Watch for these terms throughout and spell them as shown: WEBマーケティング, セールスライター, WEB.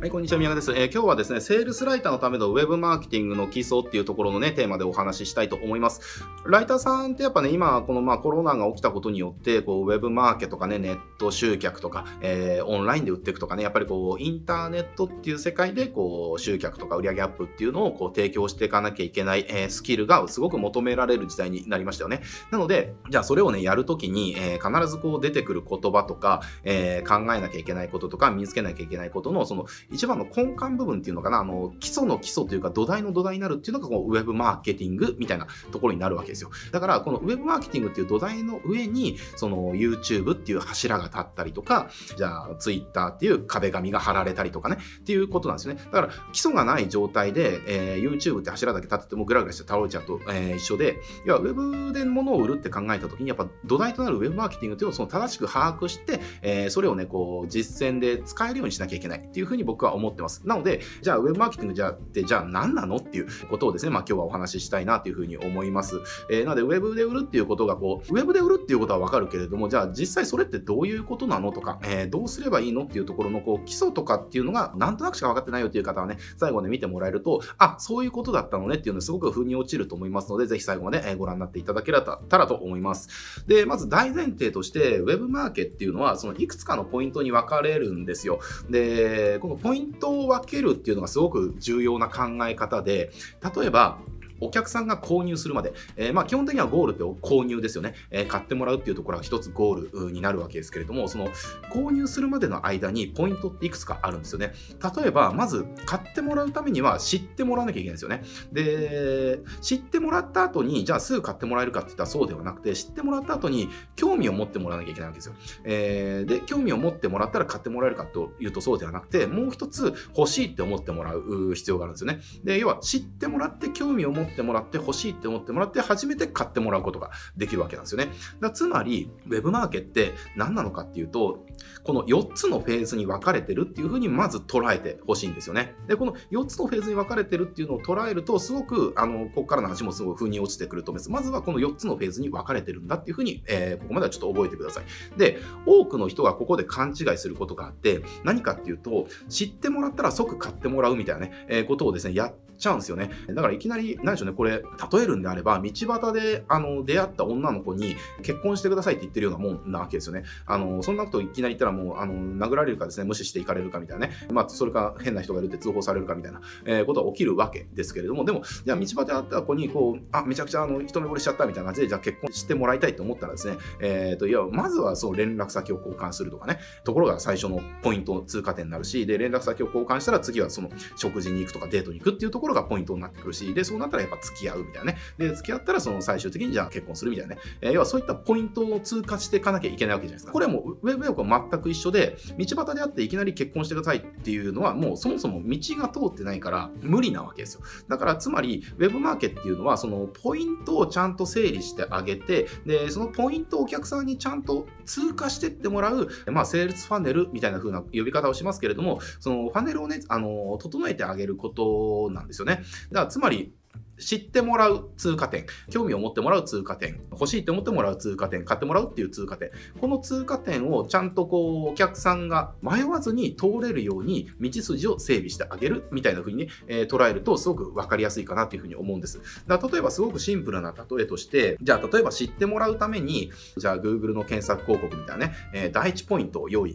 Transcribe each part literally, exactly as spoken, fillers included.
はい、こんにちは、宮川です。えー、今日はですね、セールスライターのためのウェブマーケティングの基礎っていうところのね、テーマでお話ししたいと思います。ライターさんってやっぱね、今、このまあコロナが起きたことによって、こう、ウェブマーケとかね、ネット集客とか、えー、オンラインで売っていくとかね、やっぱりこう、インターネットっていう世界で、こう、集客とか売上アップっていうのをこう提供していかなきゃいけない、えー、スキルがすごく求められる時代になりましたよね。なので、じゃあそれをね、やるときに、えー、必ずこう出てくる言葉とか、えー、考えなきゃいけないこととか、身につけなきゃいけないことの、その、一番の根幹部分っていうのかな、あの基礎の基礎というか土台の土台になるっていうのがこうウェブマーケティングみたいなところになるわけですよ。だからこのウェブマーケティングっていう土台の上にその YouTube っていう柱が立ったりとか、じゃあ Twitter っていう壁紙が貼られたりとかねっていうことなんですよね。だから基礎がない状態で、えー、YouTube って柱だけ立っててもグラグラして倒れちゃうと、えー、一緒で、要はウェブで物を売るって考えた時にやっぱ土台となるウェブマーケティングっていうのをその正しく把握して、えー、それをねこう実践で使えるようにしなきゃいけないっていうふうに僕僕は思ってます。なので、じゃあウェブマーケティングじゃってじゃあ何なのっていうことをですね、まあ今日はお話ししたいなというふうに思います。えー、なのでウェブで売るっていうことがこうウェブで売るっていうことはわかるけれども、じゃあ実際それってどういうことなのとか、えー、どうすればいいのっていうところのこう基礎とかっていうのがなんとなくしか分かってないよという方はね、最後ね見てもらえると、あ、そういうことだったのねっていうのすごく腑に落ちると思いますので、ぜひ最後までご覧になっていただけたらと思います。で、まず大前提としてウェブマーケっていうのはそのいくつかのポイントに分かれるんですよ。で、このポイントを分けるっていうのがすごく重要な考え方で、例えばお客さんが購入するまで、えー、まあ基本的にはゴールって購入ですよね、えー、買ってもらうっていうところが一つゴールになるわけですけれども、その購入するまでの間にポイントっていくつかあるんですよね。例えばまず買ってもらうためには知ってもらわなきゃいけないんですよね。で、知ってもらった後にじゃあすぐ買ってもらえるかっていったらそうではなくて、知ってもらった後に興味を持ってもらわなきゃいけないわけですよ。えー、で、興味を持ってもらったら買ってもらえるかというとそうではなくて、もう一つ欲しいって思ってもらう必要があるんですよね。で、要は知ってもらって興味を持ってってもらって欲しいって思ってもらって初めて買ってもらうことができるわけなんですよね。だつまりウェブマーケって何なのかっていうと、このよっつのフェーズに分かれてるっていう風にまず捉えてほしいんですよね。で、このよっつのフェーズに分かれてるっていうのを捉えるとすごくあのここからの話もすごい腑に落ちてくると思います。まずはこのよっつのフェーズに分かれてるんだっていう風に、えー、ここまではちょっと覚えてください。で、多くの人がここで勘違いすることがあって、何かっていうと知ってもらったら即買ってもらうみたいなね、えー、ことをですねやっちゃうんですよね。だからいきなり何でしょうね、これ例えるんであれば道端であの出会った女の子に結婚してくださいって言ってるようなもんなわけですよね。あのそんなこといきなり言ったらもうあの殴られるかですね、無視していかれるかみたいなね、まあそれか変な人がいるって通報されるかみたいな、えー、ことが起きるわけですけれども、でもじゃあ道端で会った子にこう、あ、めちゃくちゃあの一目惚れしちゃったみたいな感じでじゃあ結婚してもらいたいと思ったらですね、えー、といやまずはその連絡先を交換するとかね、ところが最初のポイント通過点になるし、で連絡先を交換したら次はその食事に行くとかデートに行くっていうところがポイントになってくるし、でそうなったらやっぱ付き合うみたいなね。で、付き合ったらその最終的にじゃあ結婚するみたいなね。えー、要はそういったポイントを通過していかなきゃいけないわけじゃないですか。これはもうウェブ用は全く一緒で、道端であっていきなり結婚してくださいっていうのはもうそもそも道が通ってないから無理なわけですよ。だからつまりウェブマーケっていうのはそのポイントをちゃんと整理してあげて、で、そのポイントをお客さんにちゃんと通過してってもらう、まあセールスファネルみたいな風な呼び方をしますけれども、そのファネルをね、あの、整えてあげることなんですよね。だからつまり知ってもらう通過点、興味を持ってもらう通過点、欲しいと思ってもらう通過点、買ってもらうっていう通過点、この通過点をちゃんとこうお客さんが迷わずに通れるように道筋を整備してあげるみたいな風にね、えー、捉えるとすごく分かりやすいかなという風に思うんです。だから例えばすごくシンプルな例えとして、じゃあ例えば知ってもらうために、じゃあ Google の検索広告みたいなね、えー、第一ポイントを用意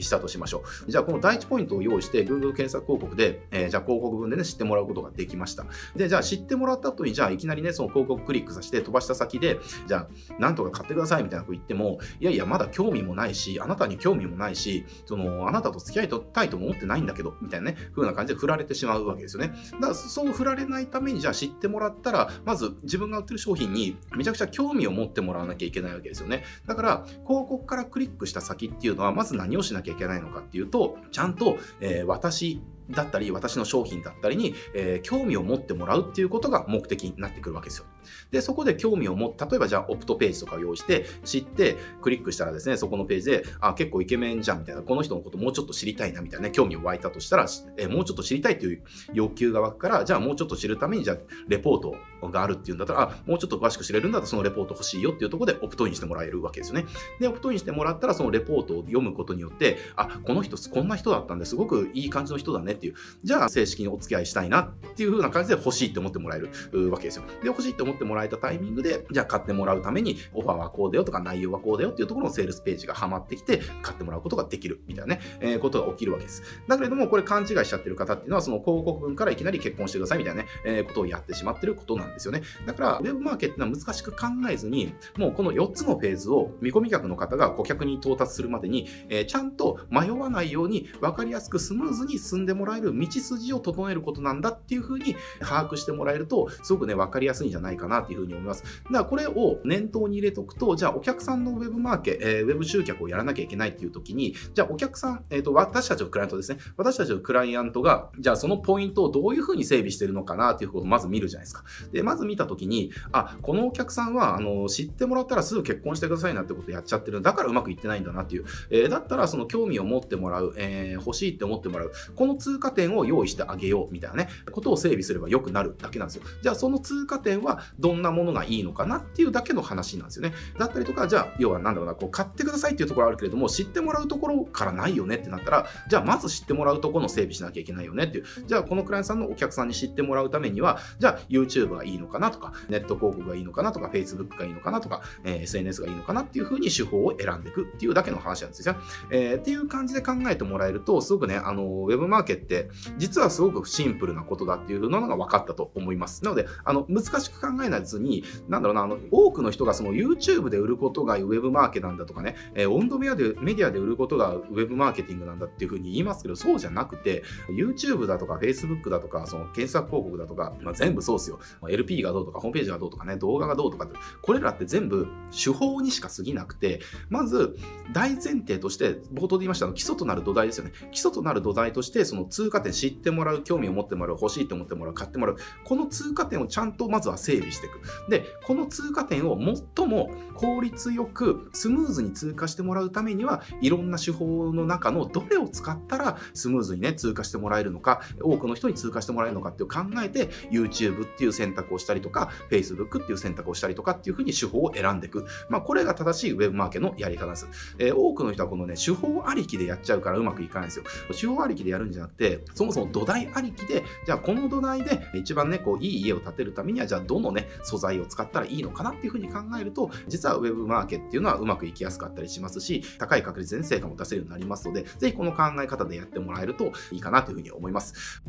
したとしましょう。じゃあこの第一ポイントを用意して Google 検索広告で、えー、じゃあ広告文でね知ってもらうことができました。で、じゃあ知ってもらった後にじゃあいきなりねその広告クリックさせて飛ばした先でじゃあなんとか買ってくださいみたいなこと言っても、いやいやまだ興味もないしあなたに興味もないしそのあなたと付き合いたいとも思ってないんだけどみたいなね風な感じで振られてしまうわけですよね。だからそう振られないためにじゃあ知ってもらったらまず自分が売ってる商品にめちゃくちゃ興味を持ってもらわなきゃいけないわけですよね。だから広告からクリックした先っていうのはまず何をしなきゃいけないのかっていうと、ちゃんと、えー、私だったり私の商品だったりに、えー、興味を持ってもらうっていうことが目的になってくるわけですよ。で、そこで興味を持って、例えばじゃあオプトページとかを用意して、知って、クリックしたらですね、そこのページで、あ、結構イケメンじゃんみたいな、この人のこともうちょっと知りたいなみたいな、ね、興味を湧いたとしたら、え、もうちょっと知りたいという要求が湧くから、じゃあもうちょっと知るために、じゃあレポートがあるっていうんだったら、あ、もうちょっと詳しく知れるんだったらそのレポート欲しいよっていうところでオプトインしてもらえるわけですよね。で、オプトインしてもらったら、そのレポートを読むことによって、あ、この人、こんな人だったんですごくいい感じの人だねっていう、じゃあ正式にお付き合いしたいなっていう風な感じで欲しいって思ってもらえるわけですよ。で、欲しいって思ってもらえたタイミングで、じゃあ買ってもらうためにオファーはこうだよとか内容はこうだよっていうところのセールスページがはまってきて買ってもらうことができるみたいなね、えー、ことが起きるわけです。だけれども、これ勘違いしちゃってる方っていうのは、その広告文からいきなり結婚してくださいみたいなね、えー、ことをやってしまってることなんですよね。だから、ウェブマーケットは難しく考えずに、もうこのよっつのフェーズを見込み客の方が顧客に到達するまでに、えー、ちゃんと迷わないように分かりやすくスムーズに進んでもらえる道筋を整えることなんだっていう風に把握してもらえると、すごくね、分かりやすいんじゃないかなっていう風に思います。だからこれを念頭に入れておくと、じゃあお客さんのウェブマーケ、えー、ウェブ集客をやらなきゃいけないっていう時に、じゃあお客さん、えーと、私たちのクライアントですね。私たちのクライアントが、じゃあそのポイントをどういう風に整備してるのかなっていうことをまず見るじゃないですか。で、まず見た時に、あ、このお客さんは、あの、知ってもらったらすぐ結婚してくださいなってことやっちゃってる。だからうまくいってないんだなっていう。えー、だったらその興味を持ってもらう、えー、欲しいって思ってもらう。この通過点を用意してあげようみたいなね、ことを整備すれば良くなるだけなんですよ。じゃあその通過点はどんなものがいいのかなっていうだけの話なんですよね。だったりとか、じゃあ要はなんだろうな、こう買ってくださいっていうところあるけれども、知ってもらうところからないよねってなったら、じゃあまず知ってもらうところの整備しなきゃいけないよねっていう。じゃあこのクライアントさんのお客さんに知ってもらうためには、じゃあ YouTube がいいのかなとか、ネット広告がいいのかなとか、Facebook がいいのかなとか、えー、エスエヌエス がいいのかなっていう風に手法を選んでいくっていうだけの話なんですよ。えー、っていう感じで考えてもらえると、すごくね、あのウェブマーケって実はすごくシンプルなことだっていうのが分かったと思います。なので、あの難しく考えないずに、なんだろうな、あの多くの人がその YouTube で売ることがウェブマーケなんだとかね、えー、オンドメディアで売ることがウェブマーケティングなんだっていうふうに言いますけど、そうじゃなくて、YouTube だとか Facebook だとか、その検索広告だとか、まあ、全部そうですよ。エルピー がどうとか、ホームページがどうとかね、動画がどうとかって、これらって全部手法にしか過ぎなくて、まず大前提として、冒頭で言いましたの基礎となる土台ですよね。基礎となる土台として、その通過点、知ってもらう、興味を持ってもらう、欲しいと思ってもらう、買ってもらう、この通過点をちゃんとまずは整備していく。で、この通過点を最も効率よくスムーズに通過してもらうためには、いろんな手法の中のどれを使ったらスムーズにね、通過してもらえるのか、多くの人に通過してもらえるのかっていう考えて、YouTube っていう選択をしたりとか、Facebook っていう選択をしたりとかっていうふうに手法を選んでいく。まあ、これが正しいウェブマーケのやり方です。えー、多くの人はこのね、手法ありきでやっちゃうからうまくいかないんですよ。手法ありきでやるんじゃなくて、そもそも土台ありきで、じゃあこの土台で一番ね、こういい家を建てるためには、じゃあどのね、素材を使ったらいいのかなっていうふうに考えると、実はウェブマーケっていうのはうまくいきやすかったりしますし、高い確率で成果も出せるようになりますので、ぜひこの考え方でやってもらえるといいかなというふうに思います。